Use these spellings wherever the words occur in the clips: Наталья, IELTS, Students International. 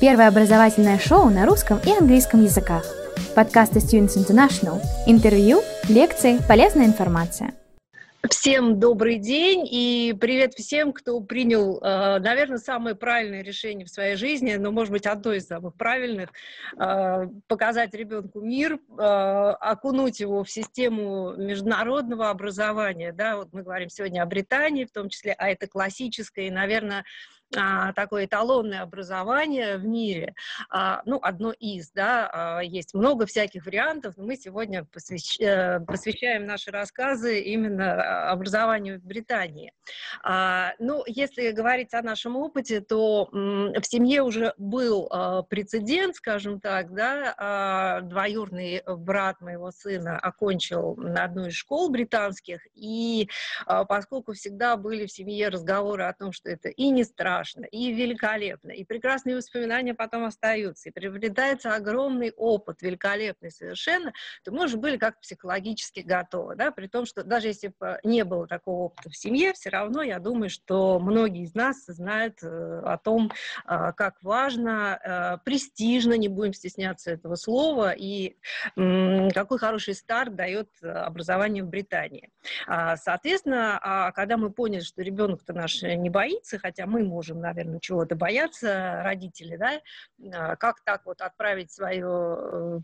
Первое образовательное шоу на русском и английском языках. Подкасты Students International. Интервью, лекции, полезная информация. Всем добрый день и привет всем, кто принял, наверное, самое правильное решение в своей жизни, но, может быть, одно из самых правильных – показать ребенку мир, окунуть его в систему международного образования. Да, вот мы говорим сегодня о Британии, в том числе, а это классическое и, наверное, такое эталонное образование в мире, ну, одно из, да, есть много всяких вариантов, но мы сегодня посвящаем наши рассказы именно образованию в Британии. Ну, если говорить о нашем опыте, то в семье уже был прецедент, скажем так, да, двоюродный брат моего сына окончил одну из школ британских, и поскольку всегда были в семье разговоры о том, что это и не страшно, и великолепно, и прекрасные воспоминания потом остаются, и приобретается огромный опыт, великолепный совершенно, то мы уже были как психологически готовы, да, при том, что даже если бы не было такого опыта в семье, все равно, я думаю, что многие из нас знают о том, как важно, престижно, не будем стесняться этого слова, и какой хороший старт дает образование в Британии. Соответственно, когда мы поняли, что ребенок-то наш не боится, хотя мы ему можем, наверное, чего-то бояться, родители, да, как так вот отправить свою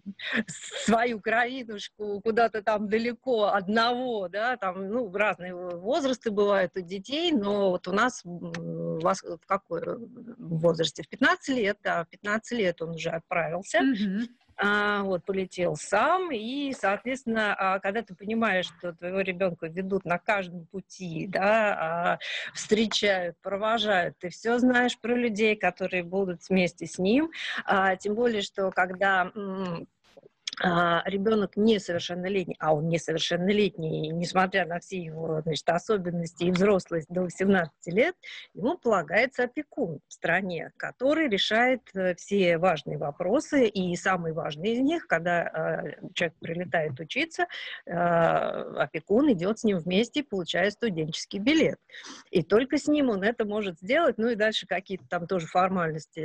кровинушку куда-то там далеко одного, да, там, ну, разные возрасты бывают у детей, но вот у нас в каком возрасте? В 15 лет, да, в 15 лет он уже отправился. Mm-hmm. Вот, полетел сам, и, соответственно, когда ты понимаешь, что твоего ребенка ведут на каждом пути, да, встречают, провожают, ты все знаешь про людей, которые будут вместе с ним, тем более, что когда ребенок несовершеннолетний, а он несовершеннолетний, несмотря на все его, значит, особенности и взрослость до 18 лет, ему полагается опекун в стране, который решает все важные вопросы, и самый важный из них, когда человек прилетает учиться, опекун идет с ним вместе, получая студенческий билет. И только с ним он это может сделать, ну и дальше какие-то там тоже формальности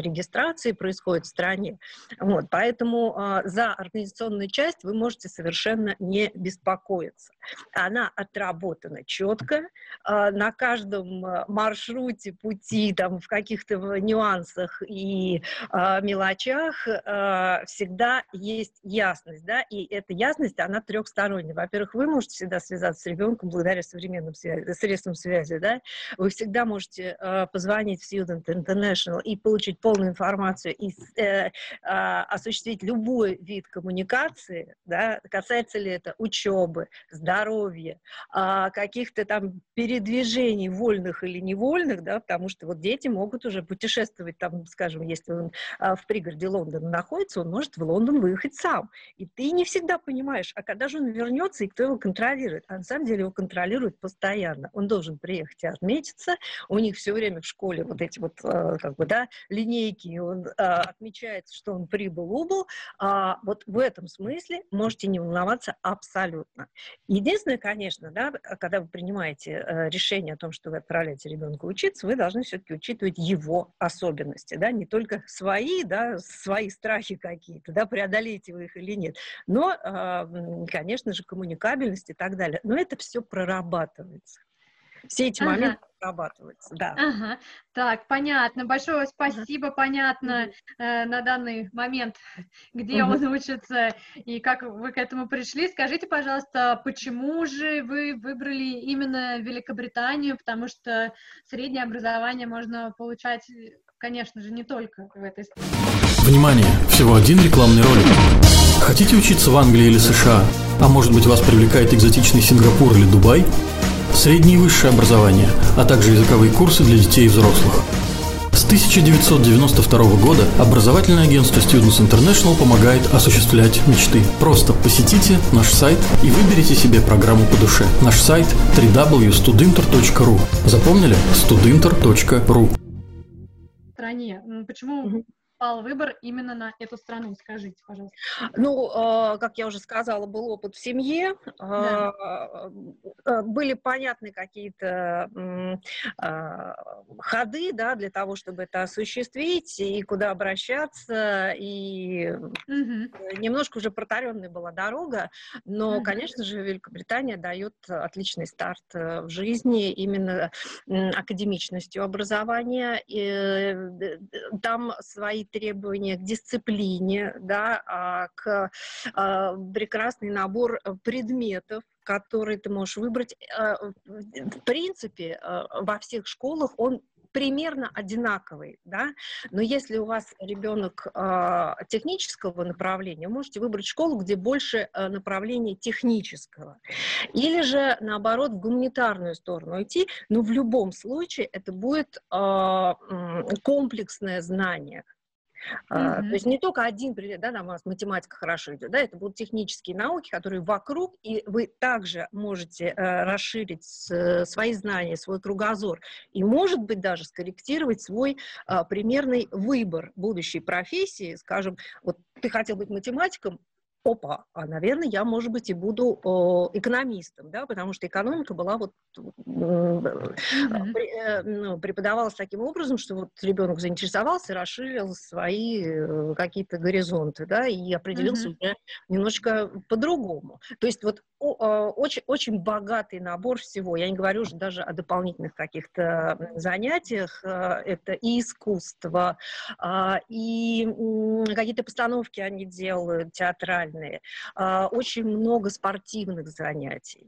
регистрации происходят в стране. Вот, поэтому за организационную часть вы можете совершенно не беспокоиться. Она отработана четко, на каждом маршруте, пути, там, в каких-то нюансах и мелочах всегда есть ясность, да, и эта ясность, она трехсторонняя. Во-первых, вы можете всегда связаться с ребенком благодаря современным средствам связи, да, вы всегда можете позвонить в Student International и получить полную информацию и осуществить любой вид коммуникации, да, касается ли это учебы, здоровья, каких-то там передвижений вольных или невольных, да, потому что вот дети могут уже путешествовать, там, скажем, если он в пригороде Лондона находится, он может в Лондон выехать сам. И ты не всегда понимаешь, а когда же он вернется и кто его контролирует? А на самом деле его контролируют постоянно. Он должен приехать и отметиться, у них все время в школе вот эти вот, как бы, да, линейки, он отмечается, что он прибыл-убыл. Вот в этом смысле можете не волноваться абсолютно. Единственное, конечно, да, когда вы принимаете решение о том, что вы отправляете ребенка учиться, вы должны все-таки учитывать его особенности, да, не только свои, да, свои страхи какие-то, да, преодолеете вы их или нет, но, конечно же, коммуникабельность и так далее. Но это все прорабатывается. Все эти моменты прорабатываются, да. Ага. Так, понятно. Большое спасибо, понятно, на данный момент, где он учится и как вы к этому пришли. Скажите, пожалуйста, почему же вы выбрали именно Великобританию, потому что среднее образование можно получать, конечно же, не только в этой стране. Внимание! Всего один рекламный ролик. Хотите учиться в Англии или США? А может быть, вас привлекает экзотичный Сингапур или Дубай? Среднее и высшее образование, а также языковые курсы для детей и взрослых. С 1992 года образовательное агентство Students International помогает осуществлять мечты. Просто посетите наш сайт и выберите себе программу по душе. Наш сайт www.studinter.ru. Запомнили? studinter.ru. Стране. Почему пал выбор именно на эту страну? Скажите, пожалуйста. Ну, как я уже сказала, был опыт в семье, да. Были понятны какие-то ходы, да, для того, чтобы это осуществить, и куда обращаться, и немножко уже протаренная была дорога, но, конечно же, Великобритания дает отличный старт в жизни именно академичностью образования, и там свои требования к дисциплине, да, к прекрасный набор предметов, которые ты можешь выбрать. В принципе, во всех школах он примерно одинаковый, да, но если у вас ребенок технического направления, вы можете выбрать школу, где больше направления технического, или же, наоборот, в гуманитарную сторону идти, но в любом случае это будет комплексное знание. То есть не только один предмет, да, там у нас математика хорошо идет, да, это будут технические науки, которые вокруг, и вы также можете расширить свои знания, свой кругозор, и, может быть, даже скорректировать свой примерный выбор будущей профессии, скажем, вот ты хотел быть математиком, опа, а, наверное, я, может быть, и буду экономистом, да, потому что экономика была вот, преподавалась таким образом, что вот ребенок заинтересовался, расширил свои какие-то горизонты, да, и определился уже немножко по-другому. То есть вот очень, очень богатый набор всего, я не говорю уже даже о дополнительных каких-то занятиях, это и искусство, и какие-то постановки они делают, театральные, очень много спортивных занятий.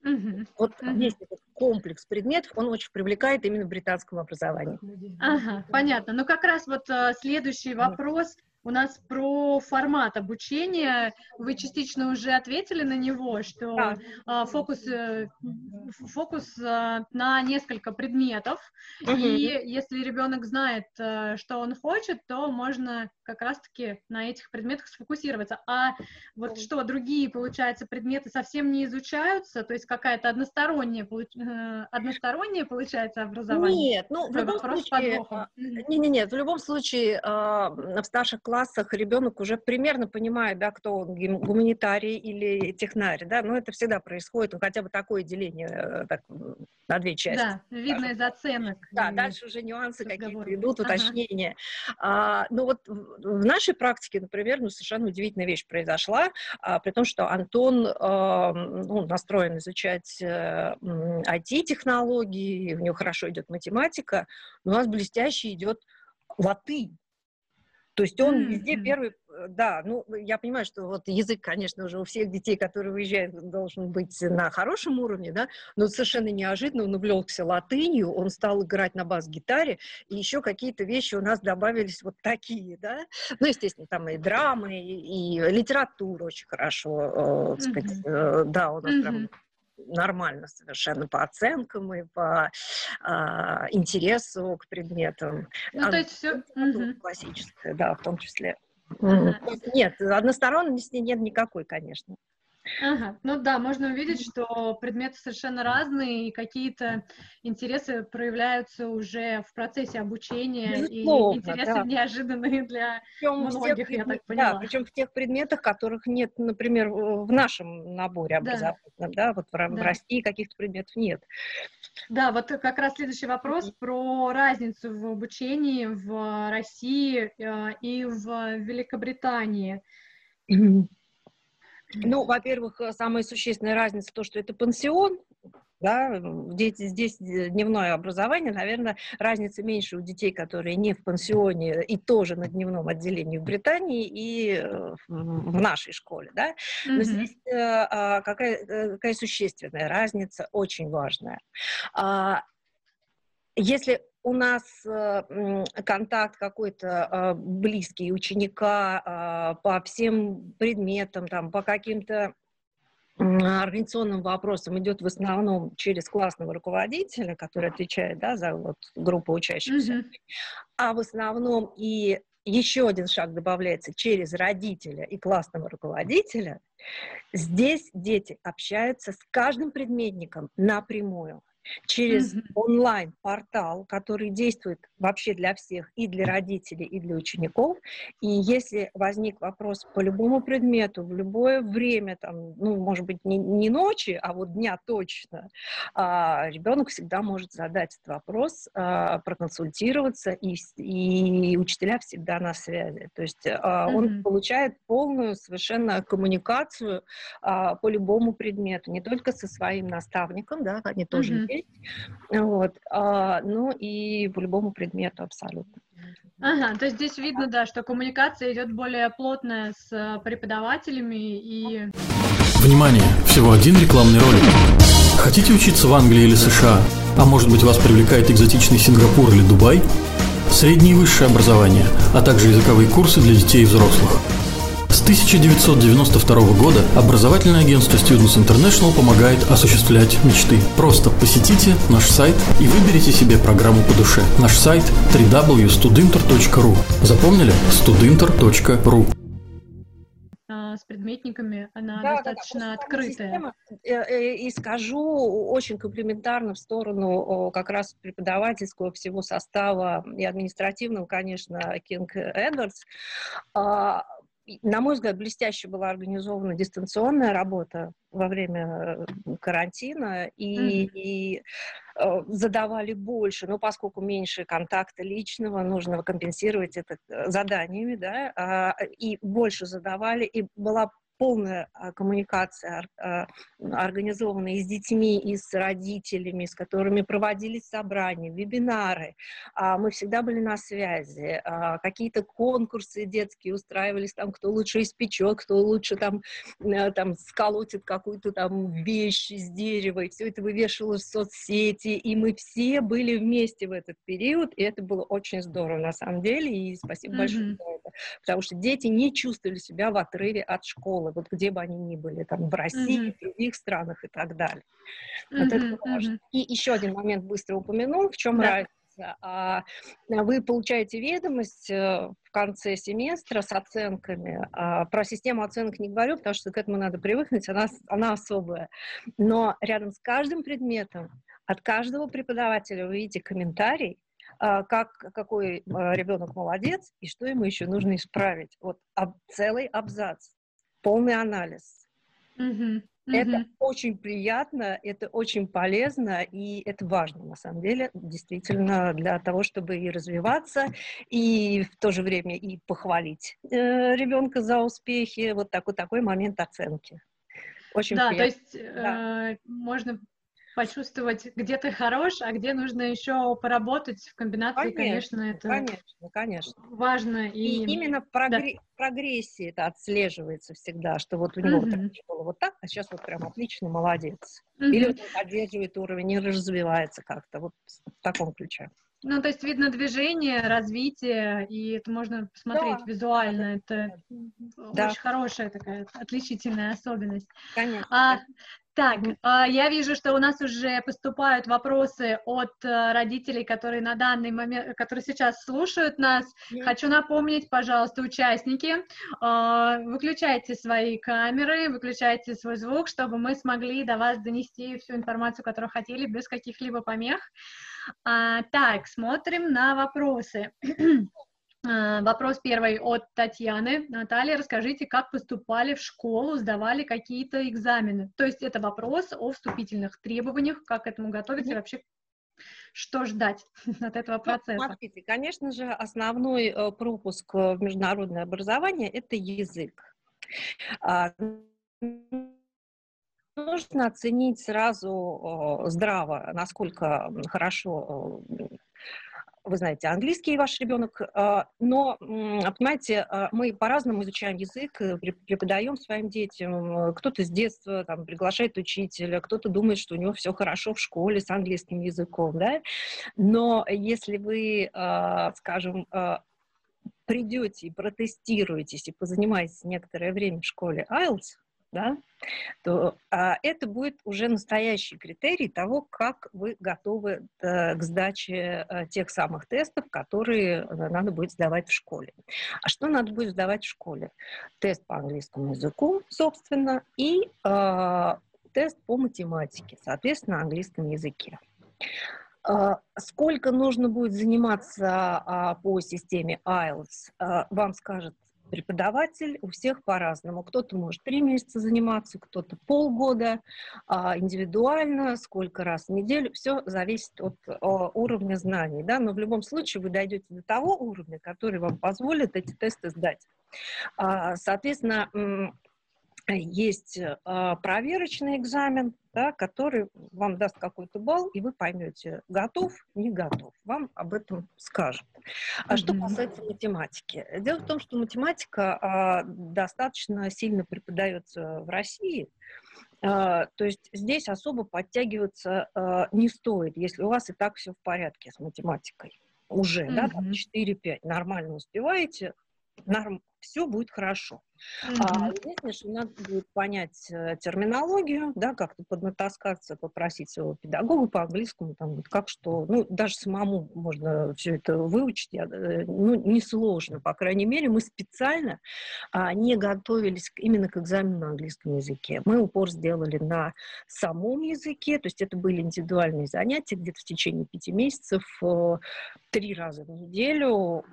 Вот весь этот комплекс предметов, он очень привлекает именно британскому образованию. Ага, понятно. Ну, как раз вот следующий вопрос у нас про формат обучения. Вы частично уже ответили на него, что фокус на несколько предметов. И если ребенок знает, что он хочет, то можно как раз-таки на этих предметах сфокусироваться. А вот что, другие, получается, предметы совсем не изучаются? То есть какая-то односторонняя получается образование? Нет, ну, в любом случае, в любом случае в старших классах ребенок уже примерно понимает, да, кто он, гуманитарий или технарь, да, но это всегда происходит, ну, хотя бы такое деление так, на две части. Да, видно из оценок. Да, дальше уже нюансы какие-то идут, уточнения. Но вот в нашей практике, например, ну, совершенно удивительная вещь произошла, при том, что Антон настроен изучать IT-технологии, у него хорошо идет математика, но у нас блестяще идет латынь. То есть он везде первый, да, ну, я понимаю, что вот язык, конечно же, у всех детей, которые выезжают, должен быть на хорошем уровне, да, но совершенно неожиданно он увлекся латынью, он стал играть на бас-гитаре, и еще какие-то вещи у нас добавились вот такие, да, ну, естественно, там и драмы, и литература очень хорошо, так сказать, да, у нас прям... нормально совершенно по оценкам и по интересу к предметам. Ну, то есть все... Классическое, да, в том числе. Нет, односторонности нет никакой, конечно. Ну да, можно увидеть, что предметы совершенно разные, и какие-то интересы проявляются уже в процессе обучения, безусловно, и интересы неожиданные для многих, я так поняла. Да, причем в тех предметах, которых нет, например, в нашем наборе образовательном, да, вот в России каких-то предметов нет. Да, вот как раз следующий вопрос про разницу в обучении в России и в Великобритании. Ну, во-первых, самая существенная разница то, что это пансион, да, дети, здесь дневное образование, наверное, разница меньше у детей, которые не в пансионе и тоже на дневном отделении в Британии и в нашей школе, да. Но здесь какая существенная разница, очень важная. Если у нас контакт какой-то близкий ученика по всем предметам, там, по каким-то организационным вопросам идет в основном через классного руководителя, который отвечает, да, за вот группу учащихся, а в основном и еще один шаг добавляется через родителя и классного руководителя, здесь дети общаются с каждым предметником напрямую. через онлайн-портал, который действует вообще для всех, и для родителей, и для учеников. И если возник вопрос по любому предмету, в любое время, там, ну, может быть, не ночи, а вот дня точно, ребенок всегда может задать этот вопрос, проконсультироваться, и учителя всегда на связи. То есть он получает полную совершенно коммуникацию по любому предмету, не только со своим наставником, да, они тоже есть, вот, ну и по любому предмету абсолютно. Ага, то есть здесь видно, да, что коммуникация идет более плотная с преподавателями и... Внимание! Всего один рекламный ролик. Хотите учиться в Англии или США? А может быть, вас привлекает экзотичный Сингапур или Дубай? Среднее и высшее образование, а также языковые курсы для детей и взрослых. С 1992 года образовательное агентство Students International помогает осуществлять мечты. Просто посетите наш сайт и выберите себе программу по душе. Наш сайт www.studinter.ru. Запомнили? studinter.ru. С предметниками она, да, достаточно, да, открытая. И скажу очень комплиментарно в сторону как раз преподавательского всего состава и административного, конечно, King Edward's. На мой взгляд, блестяще была организована дистанционная работа во время карантина, и задавали больше, но поскольку меньше контакта личного, нужно компенсировать это заданиями, да, и больше задавали, и была полная коммуникация организованная и с детьми, и с родителями, с которыми проводились собрания, вебинары. Мы всегда были на связи. Какие-то конкурсы детские устраивались, там, кто лучше испечет, кто лучше там сколотит какую-то там вещь из дерева. И все это вывешивалось в соцсети. И мы все были вместе в этот период. И это было очень здорово, на самом деле. И спасибо большое за это. Потому что дети не чувствовали себя в отрыве от школы, вот где бы они ни были, там, в России, в других странах и так далее. Вот это важно. И еще один момент быстро упомяну, в чем разница. Вы получаете ведомость в конце семестра с оценками. Про систему оценок не говорю, потому что к этому надо привыкнуть, она особая. Но рядом с каждым предметом, от каждого преподавателя вы видите комментарий, какой ребенок молодец и что ему еще нужно исправить. Вот целый абзац. Полный анализ. Это очень приятно, это очень полезно, и это важно, на самом деле, действительно, для того, чтобы и развиваться, и в то же время и похвалить ребенка за успехи. Вот такой момент оценки. Очень приятно. То есть можно почувствовать, где ты хорош, а где нужно еще поработать в комбинации, конечно, это важно. И именно прогрессии это отслеживается всегда, что вот у него вот так, а сейчас вот прям отлично, молодец. Или он поддерживает уровень и развивается как-то, вот в таком ключе. Ну, то есть видно движение, развитие, и это можно посмотреть визуально. Это очень хорошая такая отличительная особенность. Конечно. Так, я вижу, что у нас уже поступают вопросы от родителей, которые на данный момент, которые сейчас слушают нас. Хочу напомнить, пожалуйста, участники, выключайте свои камеры, выключайте свой звук, чтобы мы смогли до вас донести всю информацию, которую хотели, без каких-либо помех. Так, смотрим на вопросы. Вопрос первый от Татьяны. Наталья, расскажите, как поступали в школу, сдавали какие-то экзамены? То есть это вопрос о вступительных требованиях, как к этому готовиться и вообще что ждать от этого процесса? Смотрите, конечно же, основной пропуск в международное образование – это язык. Нужно оценить сразу здраво, насколько хорошо вы знаете английский ваш ребенок, но, понимаете, мы по-разному изучаем язык, преподаем своим детям. Кто-то с детства там приглашает учителя, кто-то думает, что у него все хорошо в школе с английским языком, да? Но если вы, скажем, придете и протестируетесь, и позанимаетесь некоторое время в школе IELTS, да, то это будет уже настоящий критерий того, как вы готовы к сдаче тех самых тестов, которые надо будет сдавать в школе. А что надо будет сдавать в школе? Тест по английскому языку, собственно, и тест по математике, соответственно, на английском языке. Сколько нужно будет заниматься по системе IELTS, вам скажет преподаватель, у всех по-разному. Кто-то может 3 месяца заниматься, кто-то полгода, индивидуально, сколько раз в неделю. Все зависит от уровня знаний, да? Но в любом случае вы дойдете до того уровня, который вам позволит эти тесты сдать. Соответственно, есть проверочный экзамен, да, который вам даст какой-то балл, и вы поймете, готов, не готов. Вам об этом скажут. А что касается математики. Дело в том, что математика достаточно сильно преподается в России. То есть здесь особо подтягиваться не стоит, если у вас и так все в порядке с математикой. Уже, да, 4-5, нормально успеваете, все будет хорошо. Единственное, что надо будет понять терминологию, да, как-то поднатаскаться, попросить своего педагога по английскому, там, как что, ну, даже самому можно все это выучить, ну, несложно, по крайней мере, мы специально не готовились именно к экзамену на английском языке. Мы упор сделали на самом языке, то есть это были индивидуальные занятия, где-то в течение 5 месяцев, 3 раза в неделю,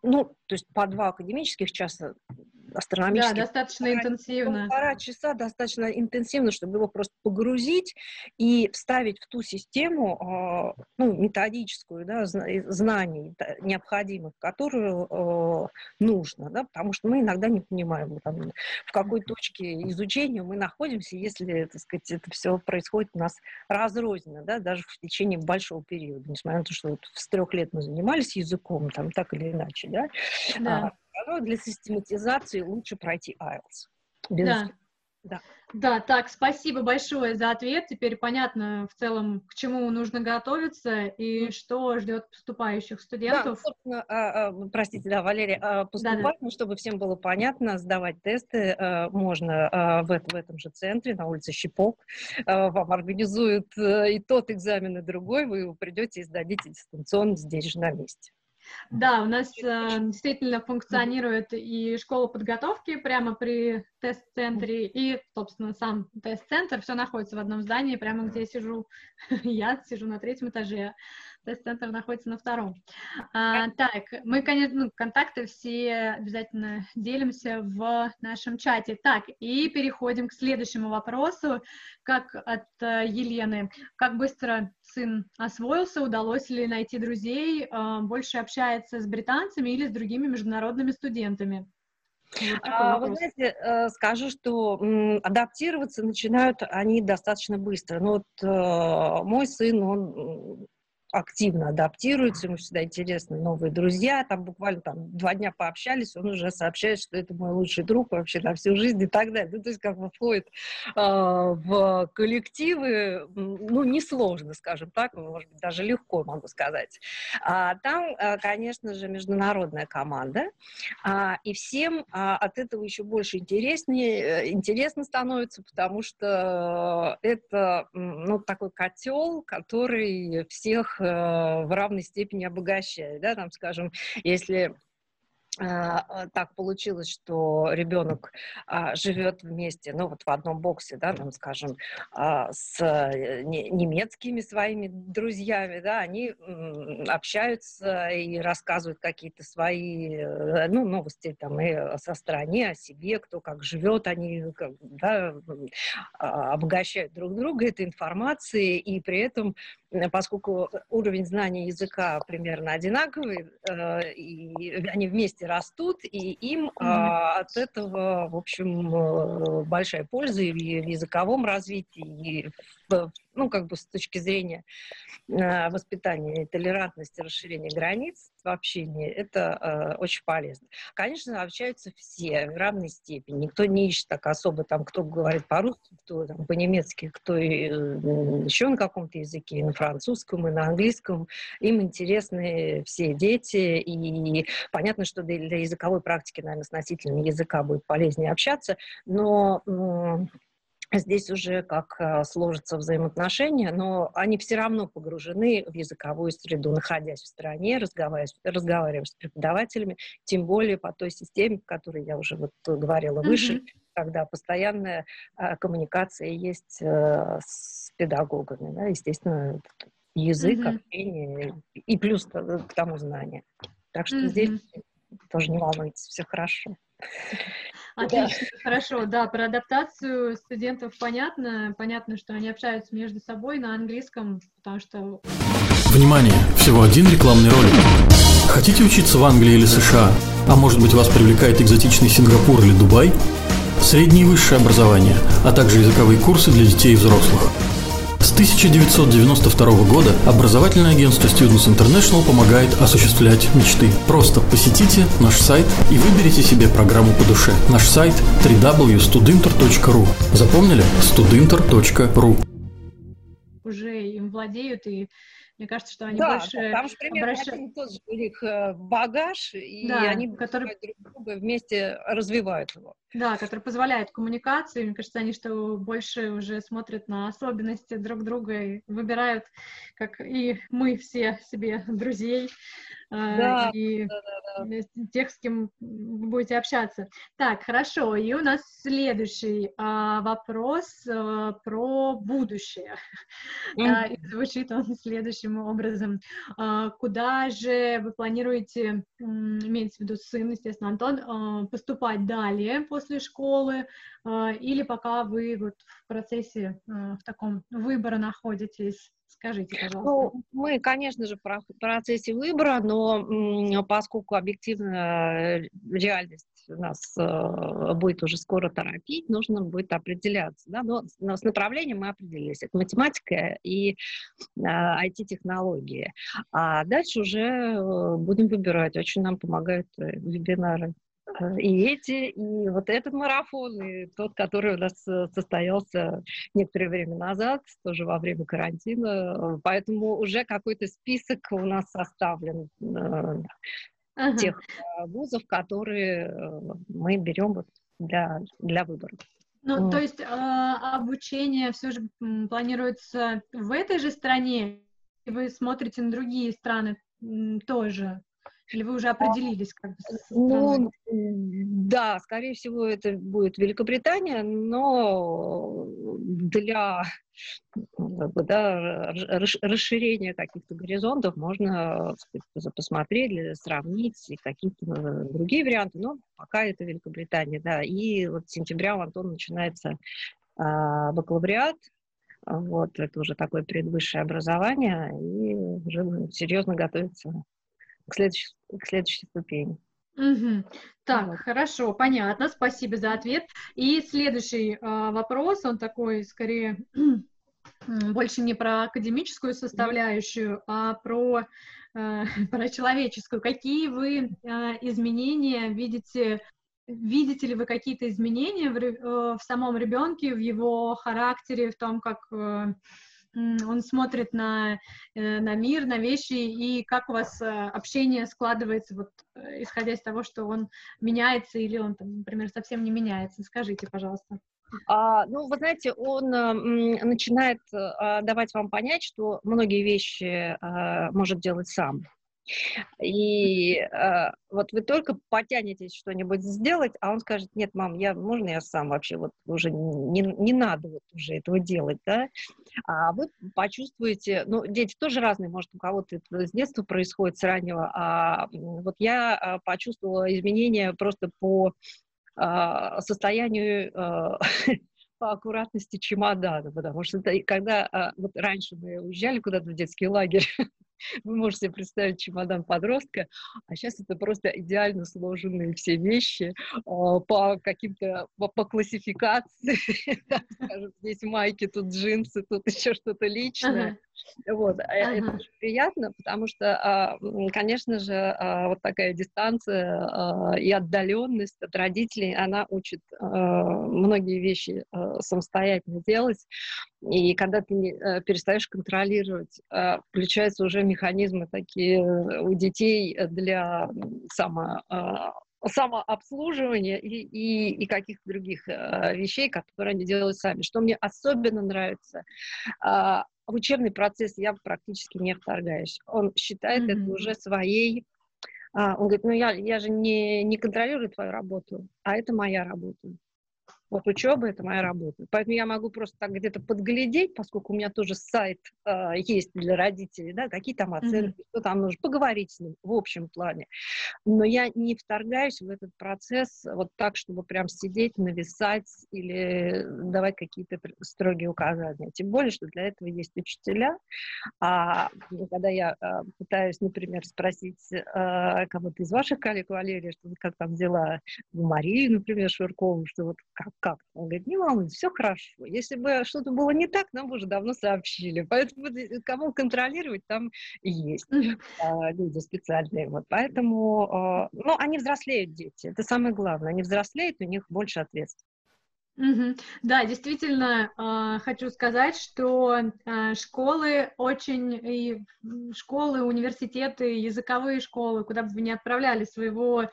ну, то есть по 2 академических часа астрономических. Да, достаточно интенсивно. 1,5 часа достаточно интенсивно, чтобы его просто погрузить и вставить в ту систему, ну, методическую, да, знаний необходимых, которую нужно, да, потому что мы иногда не понимаем, там, в какой точке изучения мы находимся, если, так сказать, это все происходит у нас разрозненно, да, даже в течение большого периода, несмотря на то, что вот с 3 лет мы занимались языком, там, так или иначе, да, да. Для систематизации лучше пройти IELTS. Да. Да. Да, так, спасибо большое за ответ. Теперь понятно в целом, к чему нужно готовиться и что ждет поступающих студентов. Да, простите, да, Валерия, поступать, да. Чтобы всем было понятно, сдавать тесты можно в этом же центре, на улице Щипок. Вам организуют и тот экзамен, и другой. Вы его придете и сдадите дистанционно здесь же на месте. Да, у нас действительно функционирует и школа подготовки прямо при тест-центре, и, собственно, сам тест-центр. Все находится в одном здании, прямо где сижу. Я сижу на 3-м этаже, тест-центр находится на 2-м. Так, мы, конечно, контакты все обязательно делимся в нашем чате. Так, и переходим к следующему вопросу, как от Елены. Как быстро сын освоился, удалось ли найти друзей, больше общается с британцами или с другими международными студентами? Вы знаете, скажу, что адаптироваться начинают они достаточно быстро. Ну, вот мой сын, он активно адаптируется, ему всегда интересны новые друзья, там буквально там 2 дня пообщались, он уже сообщает, что это мой лучший друг вообще на всю жизнь и так далее. Ну, то есть как бы входит в коллективы, ну, несложно, скажем так, может быть, даже легко, могу сказать. Там, конечно же, международная команда, и всем от этого еще больше интересно становится, потому что это, ну, такой котел, который всех в равной степени обогащает, да, там, скажем, если так получилось, что ребенок живет вместе, ну, вот в одном боксе, да, там, скажем, с немецкими своими друзьями, да, они общаются и рассказывают какие-то свои, ну, новости там и со стране, о себе, кто как живет, они, да, обогащают друг друга этой информацией, и при этом, поскольку уровень знания языка примерно одинаковый, и они вместе растут, и им от этого, в общем, большая польза и в языковом развитии, и в, ну, как бы с точки зрения воспитания, толерантности, расширения границ в общении, это очень полезно. Конечно, общаются все в равной степени. Никто не ищет так особо, там, кто говорит по-русски, кто там по-немецки, кто еще на каком-то языке, и на французском, и на английском. Им интересны все дети. И понятно, что для языковой практики, наверное, с носителями языка будет полезнее общаться, но здесь уже как сложатся взаимоотношения, но они все равно погружены в языковую среду, находясь в стране, разговаривая с преподавателями, тем более по той системе, о которой я уже вот говорила выше, когда постоянная коммуникация есть с педагогами, да, естественно, язык, общение и плюс к тому знания. Так что здесь тоже не волнуйтесь, все хорошо. Отлично, да. Хорошо, да, про адаптацию студентов понятно. Понятно, что они общаются между собой на английском, потому что... Внимание! Всего один рекламный ролик. Хотите учиться в Англии или США? А может быть, вас привлекает экзотичный Сингапур или Дубай? Среднее и высшее образование, а также языковые курсы для детей и взрослых. С 1992 года образовательное агентство Students International помогает осуществлять мечты. Просто посетите наш сайт и выберите себе программу по душе. Наш сайт www.studinter.ru. Запомнили? studinter.ru. Уже им владеют, и мне кажется, что они больше... Да, там же примерно один и тот же у них багаж, и они друг друга вместе развивают его. Да, который позволяет коммуникации. Мне кажется, они что больше уже смотрят на особенности друг друга и выбирают, как и мы все, себе друзей. Тех, с кем вы будете общаться. Так, хорошо, и у нас следующий вопрос про будущее. И звучит он следующим образом. Куда же вы планируете, имеется в виду сын, естественно, Антон, поступать далее после школы, или пока вы вот в процессе в таком выбора находитесь? Скажите, пожалуйста. Ну, мы, конечно же, в процессе выбора, но поскольку объективно реальность нас будет уже скоро торопить, нужно будет определяться. Да? Но с направлением мы определились. Это математика и IT-технологии. А дальше уже будем выбирать. Очень нам помогают вебинары. И эти, и вот этот марафон, и тот, который у нас состоялся некоторое время назад, тоже во время карантина. Поэтому уже какой-то список у нас составлен тех вузов, которые мы берем вот для выбора. Ну, то есть обучение все же планируется в этой же стране, и вы смотрите на другие страны тоже? Или вы уже определились? Как бы, ну, да, скорее всего, это будет Великобритания, но для расширения каких-то горизонтов можно посмотреть, сравнить какие-то другие варианты, но пока это Великобритания, да. И вот с сентября у Антона начинается бакалавриат. Вот, это уже такое предвысшее образование, и уже серьезно готовится к следующей ступени. Так, хорошо, понятно, спасибо за ответ. И следующий вопрос, он такой, скорее, больше не про академическую составляющую, а про человеческую. Какие вы изменения видите? Видите ли вы какие-то изменения в самом ребенке, в его характере, в том, как... он смотрит на мир, на вещи, и как у вас общение складывается, вот, исходя из того, что он меняется или он, там, например, совсем не меняется? Скажите, пожалуйста. Ну, вы знаете, он начинает давать вам понять, что многие вещи может делать сам. И вот вы только потянетесь что-нибудь сделать, а он скажет: нет, мам, можно я сам вообще, вот уже не надо вот уже этого делать, да? А вы почувствуете, ну, дети тоже разные, может, у кого-то это с детства происходит, с раннего, а вот я почувствовала изменения просто по состоянию... по аккуратности чемодана, потому что когда вот раньше мы уезжали куда-то в детский лагерь, вы можете себе представить чемодан подростка, а сейчас это просто идеально сложенные все вещи по каким-то, по классификации, скажем, здесь майки, тут джинсы, тут еще что-то личное. Вот, это очень приятно, потому что, конечно же, вот такая дистанция и отдаленность от родителей, она учит многие вещи самостоятельно делать, и когда ты перестаешь контролировать, включаются уже механизмы такие у детей для самообслуживания и каких-то других вещей, которые они делают сами. Что мне особенно нравится — в учебный процесс я практически не вторгаюсь. Он считает это уже своей... Он говорит: ну я же не контролирую твою работу, а это моя работа. Вот учеба — это моя работа. Поэтому я могу просто так где-то подглядеть, поскольку у меня тоже сайт есть для родителей, да, какие там оценки, что там нужно, поговорить с ним в общем плане. Но я не вторгаюсь в этот процесс вот так, чтобы прям сидеть, нависать или давать какие-то строгие указания. Тем более, что для этого есть учителя. А когда я пытаюсь, например, спросить кого-то из ваших коллег, Валерия, что как там дела в Марии, например, Шуркову, что вот как? Он говорит, не волнуйтесь, все хорошо. Если бы что-то было не так, нам бы уже давно сообщили. Поэтому кого контролировать там есть люди специальные. Вот. Поэтому, ну, они взрослеют, дети. Это самое главное. Они взрослеют, у них больше ответственности. Mm-hmm. Да, действительно, хочу сказать, что школы, университеты, языковые школы, куда бы вы ни отправляли своего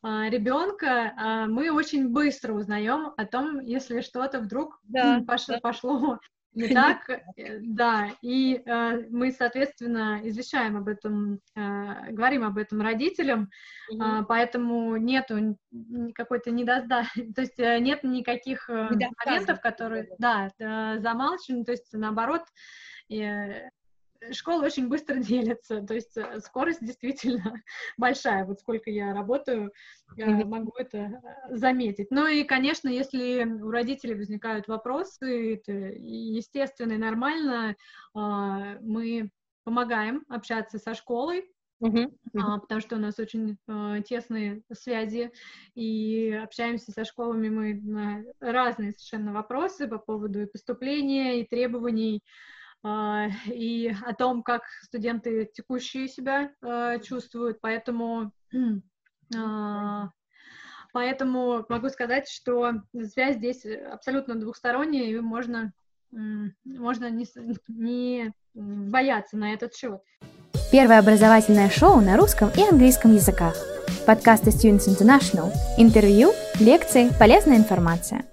ребенка, мы очень быстро узнаем о том, если что-то вдруг пошло не так, да, и мы, соответственно, извещаем об этом, говорим об этом родителям, поэтому нету какой-то то есть нет никаких моментов, которые, замалчены, то есть наоборот, школы очень быстро делятся, то есть скорость действительно большая, вот сколько я работаю, я могу это заметить. Ну и, конечно, если у родителей возникают вопросы, это естественно и нормально, мы помогаем общаться со школой, потому что у нас очень тесные связи, и общаемся со школами мы на разные совершенно вопросы по поводу и поступления, и требований, и о том, как студенты текущие себя чувствуют, поэтому могу сказать, что связь здесь абсолютно двухсторонняя, и можно не бояться на этот счет. Первое образовательное шоу на русском и английском языках. Подкасты Students International. Интервью, лекции, полезная информация.